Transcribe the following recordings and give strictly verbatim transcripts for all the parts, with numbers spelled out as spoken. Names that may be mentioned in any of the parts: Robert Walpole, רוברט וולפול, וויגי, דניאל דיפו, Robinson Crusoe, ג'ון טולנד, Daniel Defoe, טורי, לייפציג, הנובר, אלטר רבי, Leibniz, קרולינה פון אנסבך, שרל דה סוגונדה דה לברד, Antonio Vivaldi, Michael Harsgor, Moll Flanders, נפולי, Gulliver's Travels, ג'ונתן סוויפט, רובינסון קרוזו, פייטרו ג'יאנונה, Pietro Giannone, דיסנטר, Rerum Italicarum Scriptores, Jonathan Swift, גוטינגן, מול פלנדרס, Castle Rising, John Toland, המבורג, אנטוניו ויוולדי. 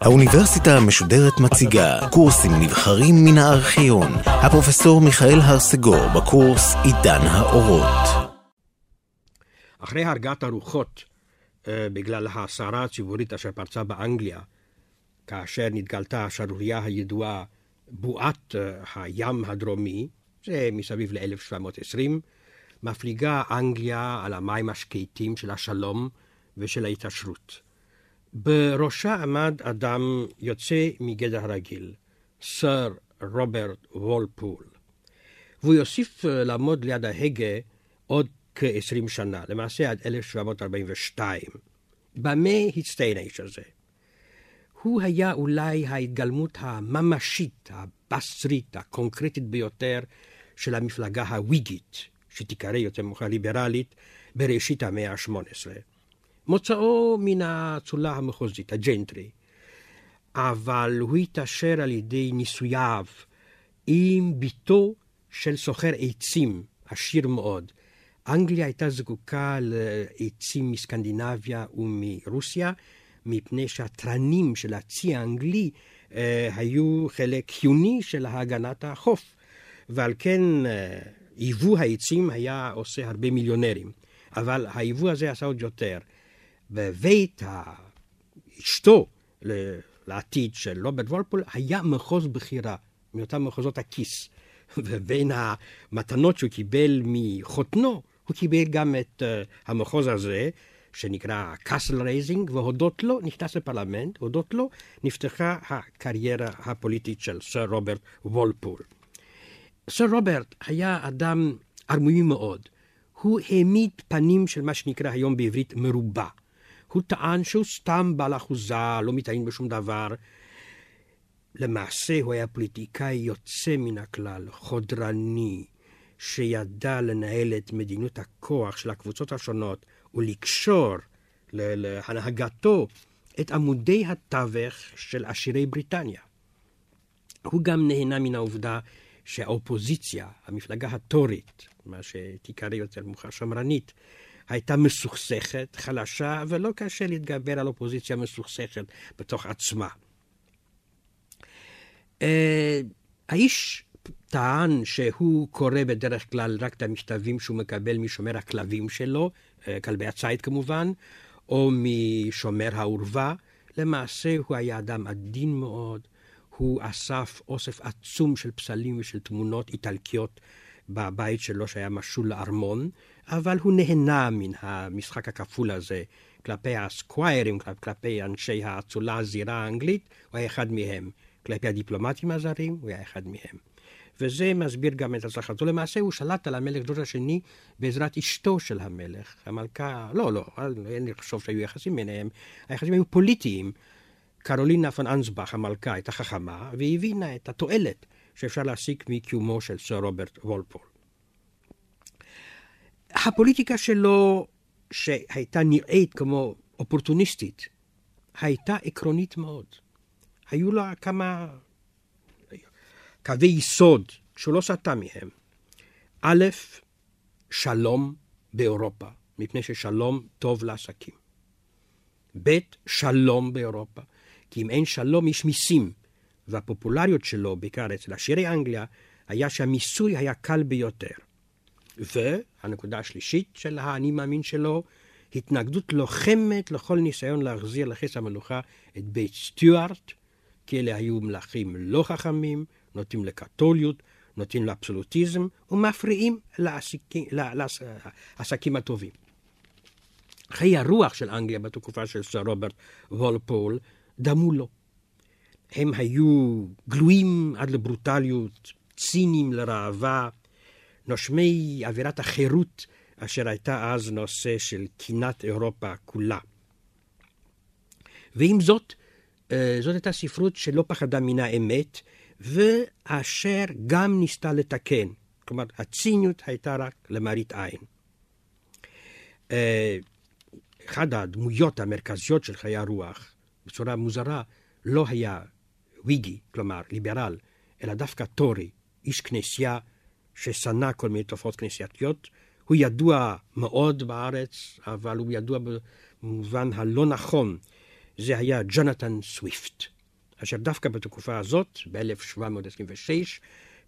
האוניברסיטה המשודרת מציגה קורסים נבחרים מן הארכיון. הפרופסור מיכאל הרסגור בקורס עידן האורות. אחרי הרגעת הרוחות בגלל הסערה הציבורית אשר פרצה באנגליה, כאשר נתגלתה השערורייה הידועה בועת הים הדרומי, זה מסביב ל-אלף שבע מאות ועשרים, מפליגה אנגליה על המים השקטים של השלום ושל ההתעשרות. בראשה עמד אדם יוצא מגדר הרגיל, סר רוברט וולפול, והוא יוסיף לעמוד ליד ההגה עוד כ-עשרים שנה, למעשה עד אלף שבע מאות ארבעים ושתיים. במה הצטיין האיש הזה? הוא היה אולי ההתגלמות הממשית, הבשרית, הקונקרטית ביותר של המפלגה הוויגית, שתיקרא יותר מאוחר ליברלית, בראשית המאה ה-השמונה עשרה. מוצאו מן האצולה המחוזית, הג'נטרי, אבל הוא התאשר על ידי ניסוייו עם ביתו של סוחר עצים, עשיר מאוד. אנגליה הייתה זקוקה לעצים מסקנדינביה ומרוסיה, מפני שהתרנים של הצי האנגלי אה, היו חלק חיוני של הגנת החוף, ועל כן עיוו אה, העצים היה עושה הרבה מיליונרים, אבל העיוו הזה עשה עוד יותר. בבית אשתו לעתיד של רוברט וולפול היה מחוז בחירה, מאותם מחוזות הכיס, ובין המתנות שהוא קיבל מחותנו, הוא קיבל גם את uh, המחוז הזה, שנקרא Castle Rising, והודות לו, נכנס לפרלמנט, הודות לו, נפתחה הקריירה הפוליטית של סר רוברט וולפול. סר רוברט היה אדם ערמומי מאוד. הוא העמיד פנים של מה שנקרא היום בעברית מרובע. הוא טען שהוא סתם בעל אחוזה, לא מתעניין בשום דבר. למעשה הוא היה פוליטיקאי יוצא מן הכלל, חודרני, שידע לנהל את מדיניות הכוח של הקבוצות השונות, ולקשור להנהגתו את עמודי התווך של עשירי בריטניה. הוא גם נהנה מן העובדה שהאופוזיציה, המפלגה הטורית, מה שתיקרא יותר מאוחר שמרנית, הייתה מסוכסכת, חלשה, ולא קשה להתגבר על אופוזיציה מסוכסכת בתוך עצמה. האיש טען שהוא קורא בדרך כלל רק את המכתבים שהוא מקבל משומר הכלבים שלו, כלבי הציד כמובן, או משומר האורווה. למעשה הוא היה אדם עדין מאוד, הוא אסף אוסף עצום של פסלים ושל תמונות איטלקיות בבית שלו שהיה משול לארמון, אבל הוא נהנה מן המשחק הכפול הזה כלפי הסקוויירים, כלפי אנשי האצולה הזירה האנגלית, הוא היה אחד מהם. כלפי הדיפלומטים הזרים, הוא היה אחד מהם. וזה מסביר גם את הצלחתו. למעשה הוא שלט על המלך ג'ורג' השני בעזרת אשתו של המלך. המלכה, לא, לא, אין לחשוב שהיו יחסים ביניהם. היחסים היו פוליטיים. קרולינה פון אנסבך, המלכה, הייתה חכמה, והיא הבינה את התועלת שאפשר להסיק מקיומו של סר רוברט וולפול. הפוליטיקה שלו, שהייתה נראית כמו אופורטוניסטית, הייתה עקרונית מאוד. היו לה כמה קווי יסוד שהוא לא סטה מהם. א', שלום באירופה, מפני ששלום טוב לעסקים. ב', שלום באירופה, כי אם אין שלום יש מיסים, והפופולריות שלו, בעיקר אצל עשירי אנגליה, היה שהמיסוי היה קל ביותר. והנקודה השלישית של האני מאמין שלו, התנגדות לוחמת לכל ניסיון להחזיר לחץ המלוכה את בית סטיוארט, כי אלה היו מלכים לא חכמים, נוטים לקתוליות, נוטים לאבסולוטיזם, ומפריעים לעסקים, לעסקים הטובים. חיי הרוח של אנגליה בתקופה של סר רוברט וולפול דמו לו. הם היו גלויים עד לברוטליות, ציניים לראווה, נושמי אווירת החירות, אשר הייתה אז נושא של קינת אירופה כולה. ועם זאת, זאת הייתה ספרות שלא פחדה מן האמת, ואשר גם ניסתה לתקן. כלומר, הציניות הייתה רק למראית עין. אחד הדמויות המרכזיות של חיי הרוח, בצורה מוזרה, לא היה ויגי, כלומר ליברל, אלא דווקא טורי, איש כנסייה ששנא כל מיני תופעות כנסייתיות, הוא ידוע מאוד בארץ, אבל הוא ידוע במובן הלא נכון. זה היה ג'ונתן סוויפט, אשר דווקא בתקופה הזאת, ב-אלף שבע מאות עשרים ושש,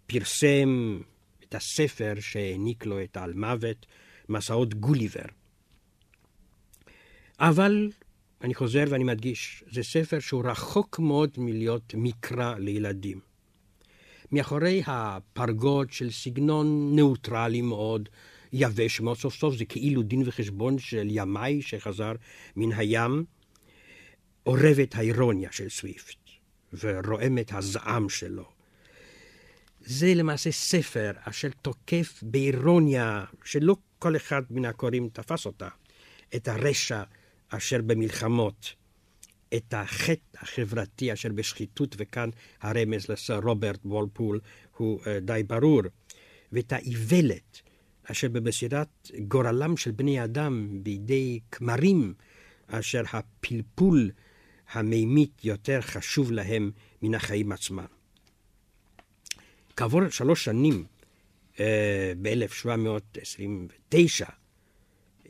פרסם את הספר שהעניק לו את האלמוות, מסעות גוליבר. אבל, אני חוזר ואני מדגיש, זה ספר שהוא רחוק מאוד מלהיות מקרא לילדים. מאחורי הפרגות של סגנון נאוטרלי מאוד, יבש מאוד, סוף סוף זה כאילו דין וחשבון של ימי שחזר מן הים, עורבת האירוניה של סוויפט ורועמת הזעם שלו. זה למעשה ספר אשר תוקף באירוניה שלא כל אחד מן הקוראים תפס אותה, את הרשע אשר במלחמות, את החטא החברתי אשר בשחיתות, וכאן הרמז לסר רוברט וולפול הוא די ברור, ואת האיוולת אשר במסירת גורלם של בני אדם בידי כמרים, אשר הפלפול המימית יותר חשוב להם מן החיים עצמם. כעבור שלוש שנים, ב-אלף שבע מאות עשרים ותשע,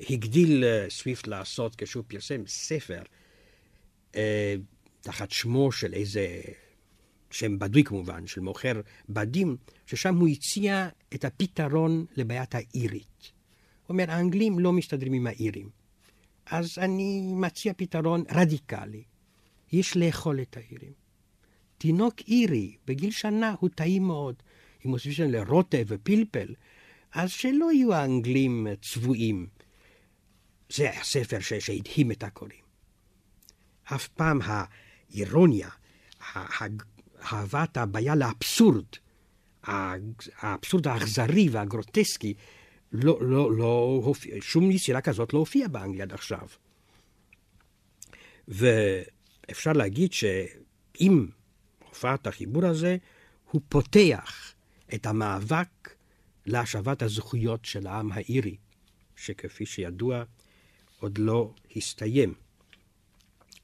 הגדיל סוויפט לעשות כשהוא פרסם ספר תחת שמו של איזה שם בדוי כמובן, של מוכר בדים, ששם הוא הציע את הפתרון לבעיית האירית. הוא אומר, האנגלים לא מסתדרים עם האירים. אז אני מציע פתרון רדיקלי. יש לאכול את האירים. תינוק אירי, בגיל שנה הוא טעים מאוד. אם מוסיפים לרוטב ופלפל, אז שלא יהיו האנגלים צבועים. זה הספר ש... שהדהים את הקוראים. אף פעם האירוניה, אהבת הבעיה לאבסורד, האבסורד האכזרי והגרוטסקי, לא, לא, לא, שום יצירה כזאת לא הופיעה באנגליה עד עכשיו. ואפשר להגיד שאם הופעת החיבור הזה, הוא פותח את המאבק להשבת הזכויות של העם האירי, שכפי שידוע עוד לא הסתיים.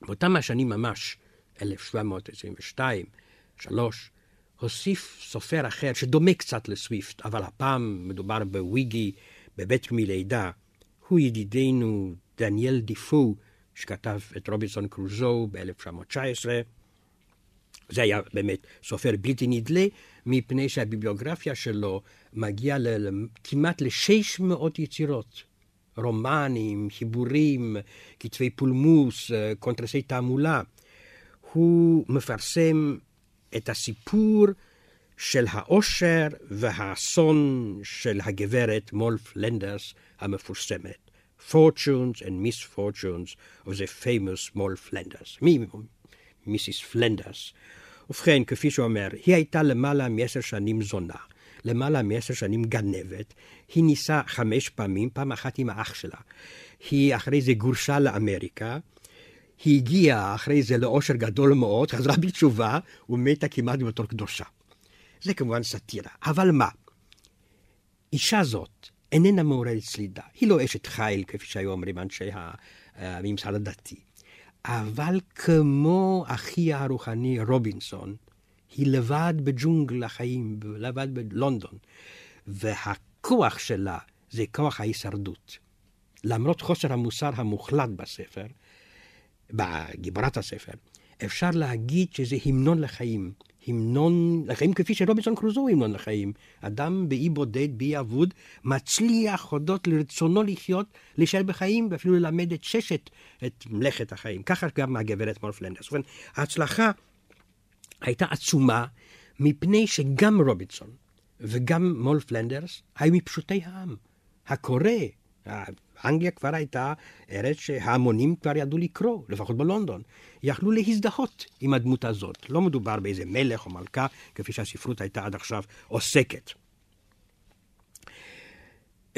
באותם השנים ממש, אלף שבע מאות עשרים ושתיים, שלוש, הוסיף סופר אחר שדומה קצת לסוויפט, אבל הפעם מדובר בוויגי, בבית מלידה. הוא ידידנו דניאל דיפו, שכתב את רובינסון קרוזו ב-אלף תשע מאות תשע עשרה. זה היה באמת סופר בלתי נדלה, מפני שהביבליוגרפיה שלו מגיעה כמעט ל-שש מאות יצירות. רומנים, חיבורים, כתבי פולמוס, קונטרסי תעמולה. הוא מפרסם את הסיפור של האושר והאסון של הגברת מול פלנדרס המפורסמת. Fortunes and misfortunes of the famous מול פלנדרס. מי? מיסיס פלנדרס. ובכן, כפי שאומר, היא הייתה למעלה מעשר שנים זונה, למעלה מעשר שנים גנבת, היא ניסה חמש פעמים, פעם אחת עם האח שלה. היא אחרי זה גורשה לאמריקה, היא הגיעה אחרי זה לאושר גדול מאוד, חזרה בתשובה ומתה כמעט בתור קדושה. זה כמובן סתירה. אבל מה? אישה זאת איננה מעוררת סלידה. היא לא אשת חיל, כפי שהיו אומרים אנשי הממסד הדתי. אבל כמו אחיה הרוחני רובינסון, היא לבד בג'ונגל החיים, לבד בלונדון. והכוח שלה זה כוח ההישרדות. למרות חוסר המוסר המוחלט בספר, בגיברת הספר, אפשר להגיד שזה המנון לחיים. המנון לחיים כפי שרובינסון קרוזו המנון לחיים. אדם באי בודד, באי אבוד, מצליח הודות לרצונו לחיות, להישאר בחיים, ואפילו ללמד את ששת, את מלאכת החיים. ככה גם הגברת מול פלנדרס. ההצלחה הייתה עצומה, מפני שגם רובינסון וגם מול פלנדרס היו מפשוטי העם. הקורא, אנגליה כבר הייתה ארץ שההמונים כבר ידעו לקרוא, לפחות בלונדון. יכלו להזדהות עם הדמות הזאת. לא מדובר באיזה מלך או מלכה, כפי שהספרות הייתה עד עכשיו עוסקת. Uh,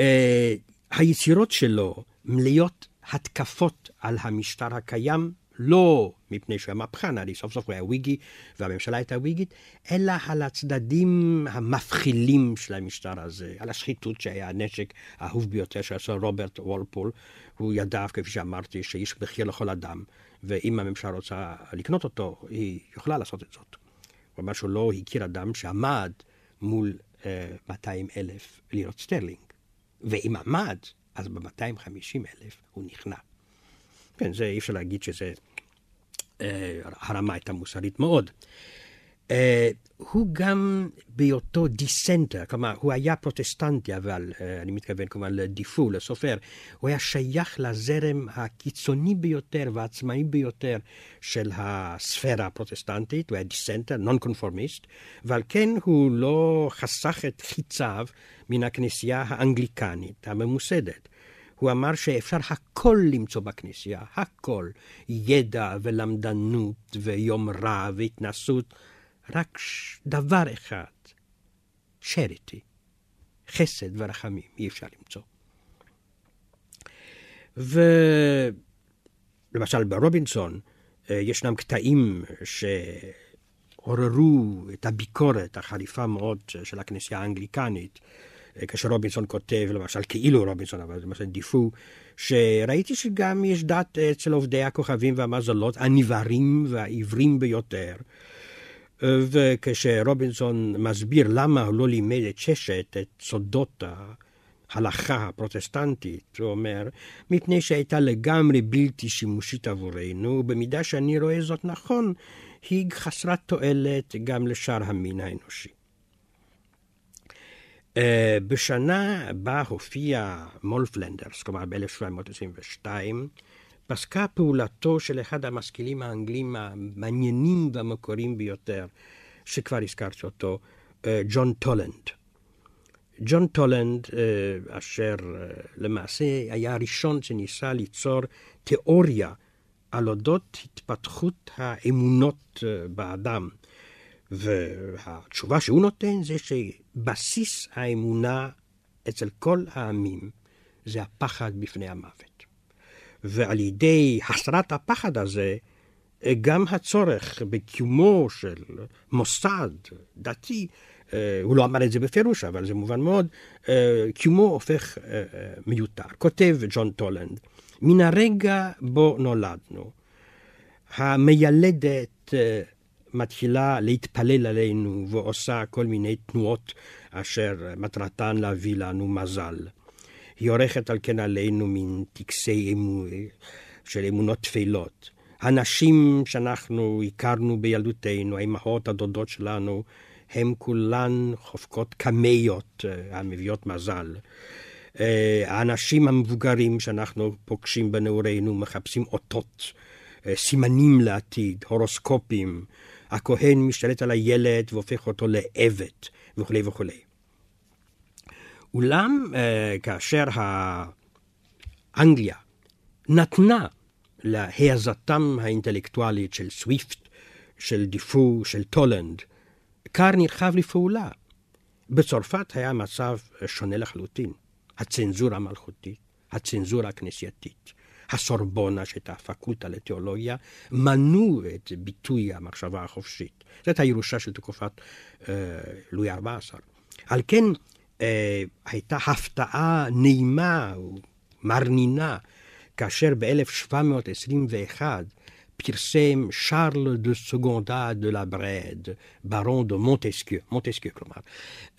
היצירות שלו מלאות התקפות על המשטר הקיים, לא מפני שהוא המהפכן, הרי סוף סוף הוא היה וויגי והממשלה הייתה וויגית, אלא על הצדדים המפחילים של המשטר הזה, על השחיתות שהיה הנשק האהוב ביותר שעשה רוברט וולפול. הוא ידע, כפי שאמרתי, שיש מחיר לכל אדם, ואם הממשלה רוצה לקנות אותו, היא יכולה לעשות את זאת. הוא אמר שהוא לא הכיר אדם שעמד מול uh, מאתיים אלף לירות סטרלינג. ואם עמד, אז ב-מאתיים וחמישים אלף הוא נכנע. כן, זה אי אפשר להגיד שזה, אה, הרמה הייתה מוסרית מאוד. אה, הוא גם בהיותו דיסנטר, כלומר, הוא היה פרוטסטנטי, אבל אה, אני מתכוון כלומר לדיפו, לסופר, הוא היה שייך לזרם הקיצוני ביותר והעצמאי ביותר של הספירה הפרוטסטנטית, הוא היה דיסנטר, נון-קונפורמיסט, ועל כן הוא לא חסך את חיציו מן הכנסייה האנגליקנית הממוסדת. הוא אמר שאפשר הכל למצוא בכנסייה, הכל, ידע ולמדנות ויומרה והתנסות, רק דבר אחד, שריטי, חסד ורחמים, אי אפשר למצוא. ולמשל ברובינסון ישנם קטעים שעוררו את הביקורת החריפה מאוד של הכנסייה האנגליקנית, כשרובינסון כותב, למשל כאילו רובינסון, אבל למשל דיפו, שראיתי שגם יש דת אצל עובדי הכוכבים והמזלות, הניברים והעיוורים ביותר, וכשרובינסון מסביר למה הוא לא לימד את ששת, את סודות ההלכה הפרוטסטנטית, הוא אומר, מפני שהייתה לגמרי בלתי שימושית עבורנו, במידה שאני רואה זאת נכון, היא חסרת תועלת גם לשאר המין האנושי. בשנה בה הופיע מול פלנדרס, כלומר ב-אלף שבע מאות עשרים ושתיים, פסקה פעולתו של אחד המשכילים האנגלים המעניינים והמקורים ביותר, שכבר הזכרתי אותו, ג'ון טולנד. ג'ון טולנד, אשר למעשה היה הראשון שניסה ליצור תיאוריה על אודות התפתחות האמונות באדם. והתשובה שהוא נותן זה שבסיס האמונה אצל כל העמים זה הפחד בפני המוות. ועל ידי הסרת הפחד הזה, גם הצורך בקיומו של מוסד דתי, הוא לא אמר את זה בפירוש, אבל זה מובן מאוד, קיומו הופך מיותר. כותב ג'ון טולנד, מן הרגע בו נולדנו, המיילדת מתחילה להתפלל עלינו ועושה כל מיני תנועות אשר מטרתן להביא לנו מזל. היא עורכת על כן עלינו מן טקסי אמונות, של אמונות תפילות. הנשים שאנחנו הכרנו בילדותנו, האמהות הדודות שלנו, הן כולן חופקות קמיות המביאות מזל. האנשים המבוגרים שאנחנו פוגשים בנעורינו מחפשים אותות, סימנים לעתיד, הורוסקופים, הכהן משתלט על הילד והופך אותו לעבד וכו' וכו'. אולם כאשר האנגליה נתנה להיעזתם האינטלקטואלית של סוויפט, של דיפו, של טולנד, כר נרחב לפעולה. בצרפת היה מצב שונה לחלוטין. הצנזורה המלכותית, הצנזורה הכנסייתית, הסורבונה, שהייתה הפקולטה לתיאולוגיה, מנעו את ביטוי המחשבה החופשית. זאת הירושה של תקופת אה, לואי ארבע עשר. על כן אה, הייתה הפתעה נעימה ומרנינה, כאשר ב-אלף שבע מאות עשרים ואחת פרסם שרל דה סוגונדה דה לברד, ברון דה מונטסקיו, מונטסקיו כלומר,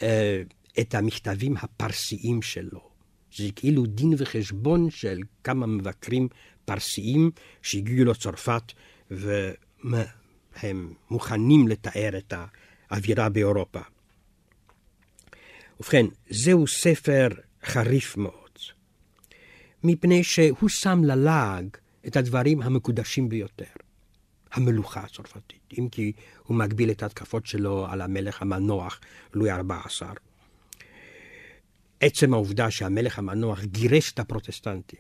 אה, את המכתבים הפרסיים שלו. זה כאילו דין וחשבון של כמה מבקרים פרסיים שהגיעו לצרפת, והם מוכנים לתאר את האווירה באירופה. ובכן, זהו ספר חריף מאוד, מפני שהוא שם ללעג את הדברים המקודשים ביותר, המלוכה הצרפתית, אם כי הוא מגביל את ההתקפות שלו על המלך המנוח לואי ארבע עשר. עצם העובדה שהמלך המנוח גירש את הפרוטסטנטים,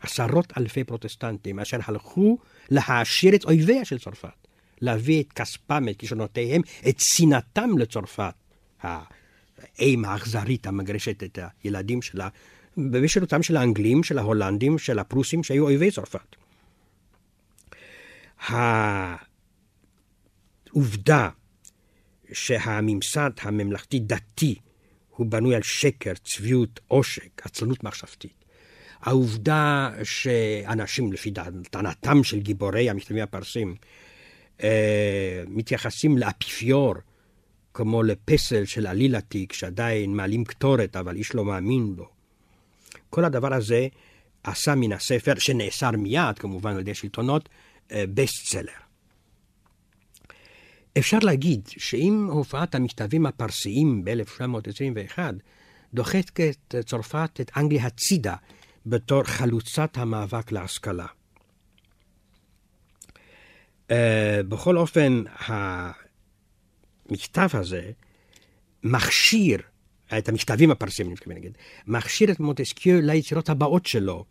עשרות אלפי פרוטסטנטים, אשר הלכו להעשיר את אויביה של צרפת, להביא את כספם, את כישרונותיהם, את שנאתם לצרפת, האם האכזרית המגרשת את הילדים שלה, בשירותם של האנגלים, של ההולנדים, של הפרוסים, שהיו אויבי צרפת. העובדה שהממסד הממלכתי-דתי הוא בנוי על שקר, צביעות, עושק, עצלנות מחשבתית. העובדה שאנשים, לפי טענתם של גיבורי המכתבים הפרסים, מתייחסים לאפיפיור כמו לפסל של עליל עתיק שעדיין מעלים קטורת אבל איש לא מאמין בו. כל הדבר הזה עשה מן הספר, שנאסר מיד כמובן על ידי שלטונות, בסטסלר. אפשר להגיד שאם הופעת המכתבים הפרסיים ב-אלף תשע מאות עשרים ואחת דוחקת את צרפת, את אנגליה הצידה בתור חלוצת המאבק להשכלה. בכל אופן, המכתב הזה מכשיר את המכתבים הפרסיים, מכשיר את מונטסקיו ליצירות הבאות שלו,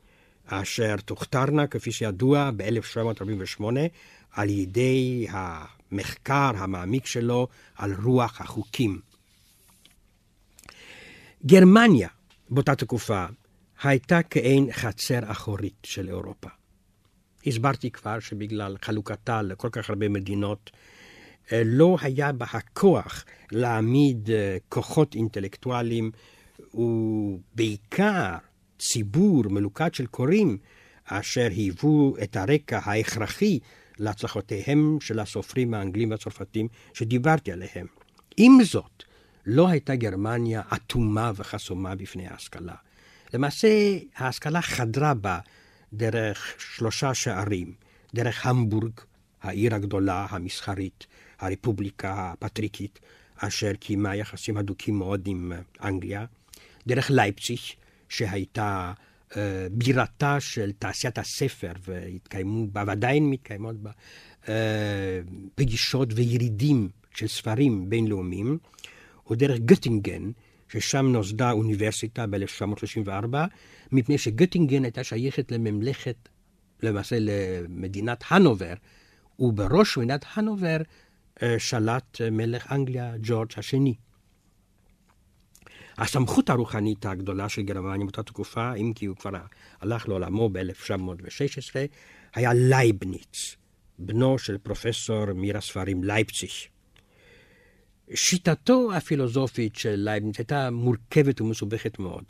אשר תוכתרנה, כפי שידוע, ב-אלף שבע מאות ארבעים ושמונה, על ידי המחקר המעמיק שלו על רוח החוקים. גרמניה, באותה תקופה, הייתה כאין חצר אחורית של אירופה. הסברתי כבר שבגלל חלוקתה לכל כך הרבה מדינות, לא היה בה הכוח להעמיד כוחות אינטלקטואליים, ובעיקר ציבור מלוכד של קוראים, אשר היוו את הרקע ההכרחי להצלחותיהם של הסופרים האנגלים והצרפתים שדיברתי עליהם. עם זאת, לא הייתה גרמניה אטומה וחסומה בפני ההשכלה. למעשה, ההשכלה חדרה בה דרך שלושה שערים, דרך המבורג, העיר הגדולה, המסחרית, הרפובליקה הפטריקית, אשר קיימה יחסים הדוקים מאוד עם אנגליה, דרך לייפציג, שהייתה אה, בירתה של תעשיית הספר, והתקיימו בה, ועדיין מתקיימות בה, אה, פגישות וירידים של ספרים בינלאומיים, ודרך גוטינגן, ששם נוסדה אוניברסיטה ב-אלף תשע מאות שלושים וארבע, מפני שגוטינגן הייתה שייכת לממלכת, למעשה למדינת הנובר, ובראש מדינת הנובר שלט מלך אנגליה ג'ורג' השני. הסמכות הרוחנית הגדולה של גרמניה באותה תקופה, אם כי הוא כבר הלך לעולמו ב-אלף תשע מאות שש עשרה, היה לייבניץ, בנו של פרופסור מיר הספרים לייפציג. שיטתו הפילוסופית של לייבניץ הייתה מורכבת ומסובכת מאוד,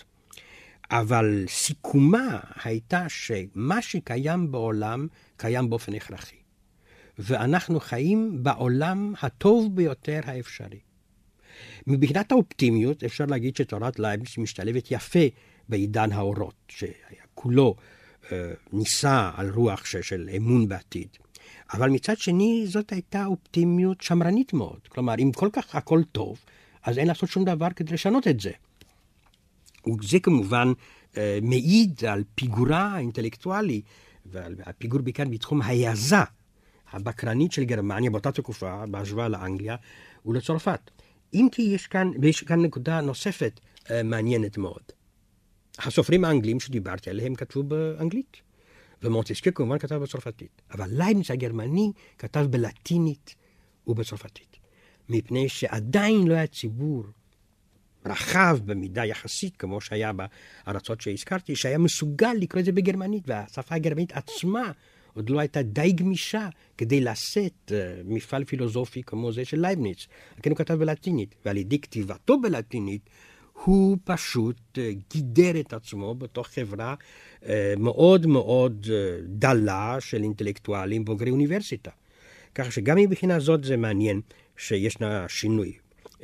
אבל סיכומה הייתה שמה שקיים בעולם קיים באופן הכרחי, ואנחנו חיים בעולם הטוב ביותר האפשרי. מבחינת האופטימיות אפשר להגיד שתורת לייבניץ משתלבת יפה בעידן האורות, שכולו אה, ניסה על רוח של, של אמון בעתיד. אבל מצד שני, זאת הייתה אופטימיות שמרנית מאוד. כלומר, אם כל כך הכל טוב, אז אין לעשות שום דבר כדי לשנות את זה. וזה כמובן אה, מעיד על פיגורה האינטלקטואלי, ועל הפיגור בעיקר בתחום היזה, הבקרנית של גרמניה באותה תקופה, בהשוואה לאנגליה ולצרפת. אם כי יש כאן, יש כאן נקודה נוספת אה, מעניינת מאוד. הסופרים האנגלים שדיברתי עליהם כתבו באנגלית. ומונטסקיו כמובן כתב בצרפתית, אבל לייבניץ הגרמני כתב בלטינית ובצרפתית, מפני שעדיין לא היה ציבור רחב במידה יחסית, כמו שהיה בארצות שהזכרתי, שהיה מסוגל לקרוא את זה בגרמנית, והשפה הגרמנית עצמה עוד לא הייתה די גמישה כדי לשאת מפעל פילוסופי כמו זה של לייבניץ. כן, הוא כתב בלטינית, ועל ידי כתיבתו בלטינית, הוא פשוט גידר את עצמו בתוך חברה מאוד מאוד דלה של אינטלקטואלים בוגרי אוניברסיטה. כך שגם מבחינה זאת זה מעניין שישנה שינוי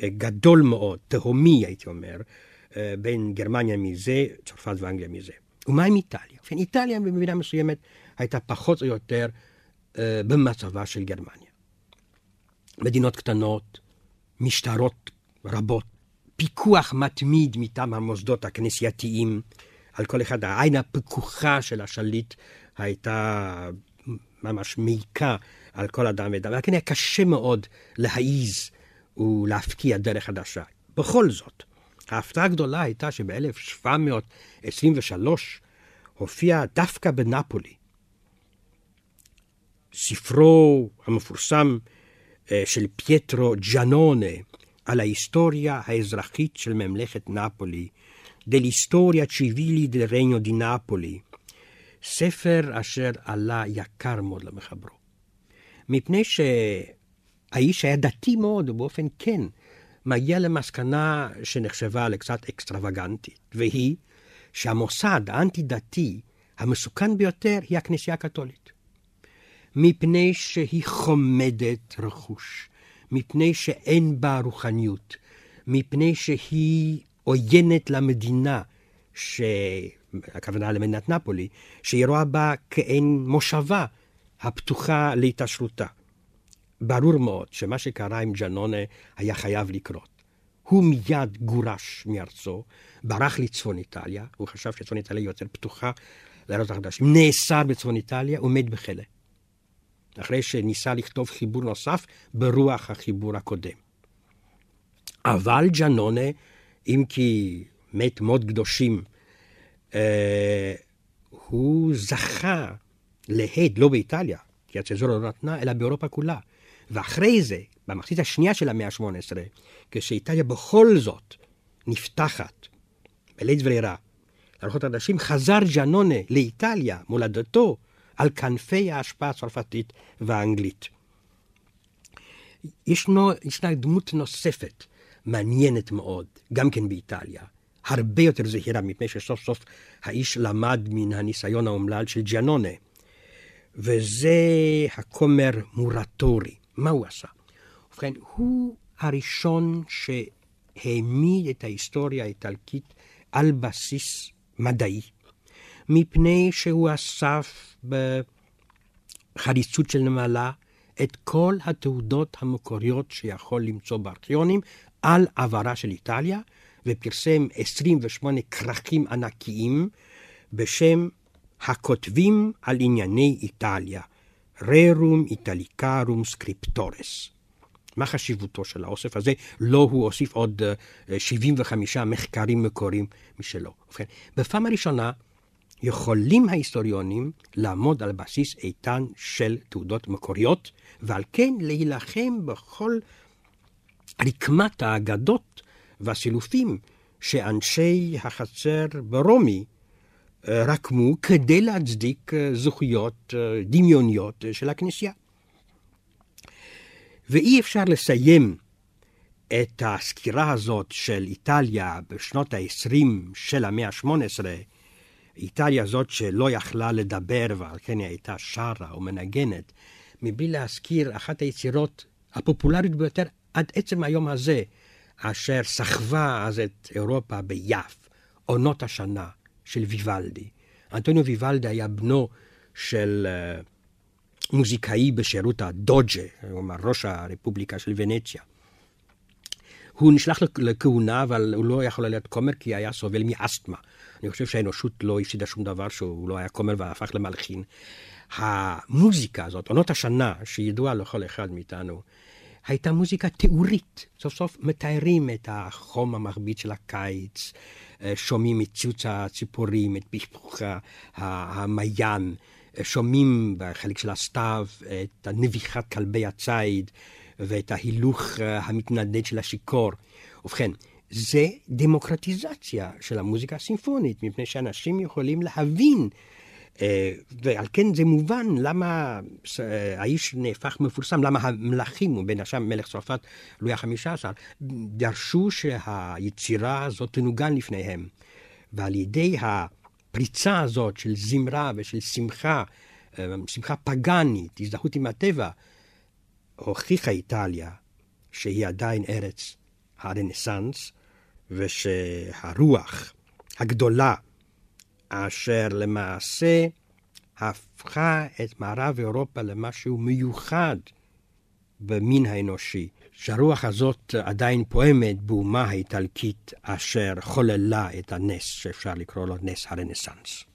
גדול מאוד, תהומי הייתי אומר, בין גרמניה מזה, צרפת ואנגליה מזה. ומה עם איטליה? איטליה במדינה מסוימת הייתה פחות או יותר במצבה של גרמניה. מדינות קטנות, משטרות רבות, פיקוח מתמיד מטעם המוסדות הכנסייתיים, על כל אחד העין הפקוחה של השליט הייתה ממש מעיקה על כל אדם ואדם, וכן היה קשה מאוד להעיז ולהפקיע דרך חדשה. בכל זאת, ההפתעה הגדולה הייתה שב-אלף שבע מאות עשרים ושלוש הופיע דווקא בנפולי ספרו המפורסם של פייטרו ג'יאנונה, על ההיסטוריה האזרחית של ממלכת נאפולי, דל'היסטוריה ציווילי דל ריינו די נאפולי, ספר אשר עלה יקר מאוד למחברו. מפני שהאיש היה דתי מאוד, ובאופן כן, מגיע למסקנה שנחשבה לקצת אקסטרווגנטית, והיא שהמוסד האנטי-דתי המסוכן ביותר היא הכנסייה הקתולית, מפני שהיא חומדת רכוש, מפני שאין בה רוחניות, מפני שהיא עוינת למדינה, שהכוונה למדינת נפולי, שהיא רואה בה כאין מושבה הפתוחה להתעשרותה. ברור מאוד שמה שקרה עם ג'נונה היה חייב לקרות. הוא מיד גורש מארצו, ברח לצפון איטליה, הוא חשב שצפון איטליה יותר פתוחה לארץ החדשים, נאסר בצפון איטליה, עומד בכלא. אחרי שניסה לכתוב חיבור נוסף ברוח החיבור הקודם. אבל ג'נונה, אם כי מת מות קדושים, אה, הוא זכה להד, לא באיטליה, כי הצנזורה לא נתנה, אלא באירופה כולה. ואחרי זה, במחצית השנייה של המאה ה-שמונה עשרה, כשאיטליה בכל זאת נפתחת, בלית ברירה, לרוחות האנשים, חזר ג'נונה לאיטליה, מולדתו, על כנפי ההשפעה הצרפתית והאנגלית. ישנו, ישנה דמות נוספת, מעניינת מאוד, גם כן באיטליה, הרבה יותר זהירה, מפני שסוף סוף האיש למד מן הניסיון האומלל של ג'נונה, וזה הכומר מורטורי. מה הוא עשה? ובכן, הוא הראשון שהעמיד את ההיסטוריה האיטלקית על בסיס מדעי, מפני שהוא אסף בחריצות של נמלה את כל התעודות המקוריות שיכול למצוא בארכיונים על עברה של איטליה, ופרסם עשרים ושמונה כרכים ענקיים בשם הכותבים על ענייני איטליה, Rerum Italicarum Scriptores. מה חשיבותו של האוסף הזה? לא, הוא הוסיף עוד שבעים וחמישה מחקרים מקוריים משלו. ובכן, בפעם הראשונה יכולים ההיסטוריונים לעמוד על בסיס איתן של תעודות מקוריות, ועל כן להילחם בכל רקמת האגדות והסילופים שאנשי החצר ברומי רקמו כדי להצדיק זכויות דמיוניות של הכנסייה. ואי אפשר לסיים את הסקירה הזאת של איטליה בשנות ה-עשרים של המאה ה-שמונה עשרה, איטליה זאת שלא יכלה לדבר, ועל כן היא הייתה שרה או מנגנת, מבלי להזכיר אחת היצירות הפופולרית ביותר עד עצם היום הזה, אשר סחבה אז את אירופה ביף, עונות השנה של ויוולדי. אנטוניו ויוולדי היה בנו של מוזיקאי בשירות הדוג'ה, כלומר ראש הרפובליקה של ונציה. הוא נשלח לכהונה, אבל הוא לא יכול להיות כומר כי היה סובל מאסתמה. אני חושב שהאנושות לא הפסידה שום דבר שהוא לא היה כומר והפך למלחין. המוזיקה הזאת, עונות השנה, שידועה לכל אחד מאיתנו, הייתה מוזיקה תיאורית. סוף סוף מתארים את החום המחבית של הקיץ, שומעים את ציוץ הציפורים, את פכפוך המעיין, שומעים בחלק של הסתיו את נביחת כלבי הציד, ואת ההילוך המתנדד של השיקור. ובכן, זה דמוקרטיזציה של המוזיקה הסימפונית, מפני שאנשים יכולים להבין, ועל כן זה מובן למה האיש נהפך מפורסם, למה המלכים, ובין השם מלך צרפת לואי החמישה עשר, דרשו שהיצירה הזאת תנוגן לפניהם. ועל ידי הפריצה הזאת של זמרה ושל שמחה, שמחה פגנית, הזדהות עם הטבע, הוכיחה איטליה שהיא עדיין ארץ הרנסנס, ושהרוח הגדולה אשר למעשה הפכה את מערב אירופה למשהו מיוחד במין האנושי. שהרוח הזאת עדיין פועמת באומה האיטלקית אשר חוללה את הנס שאפשר לקרוא לו נס הרנסנס.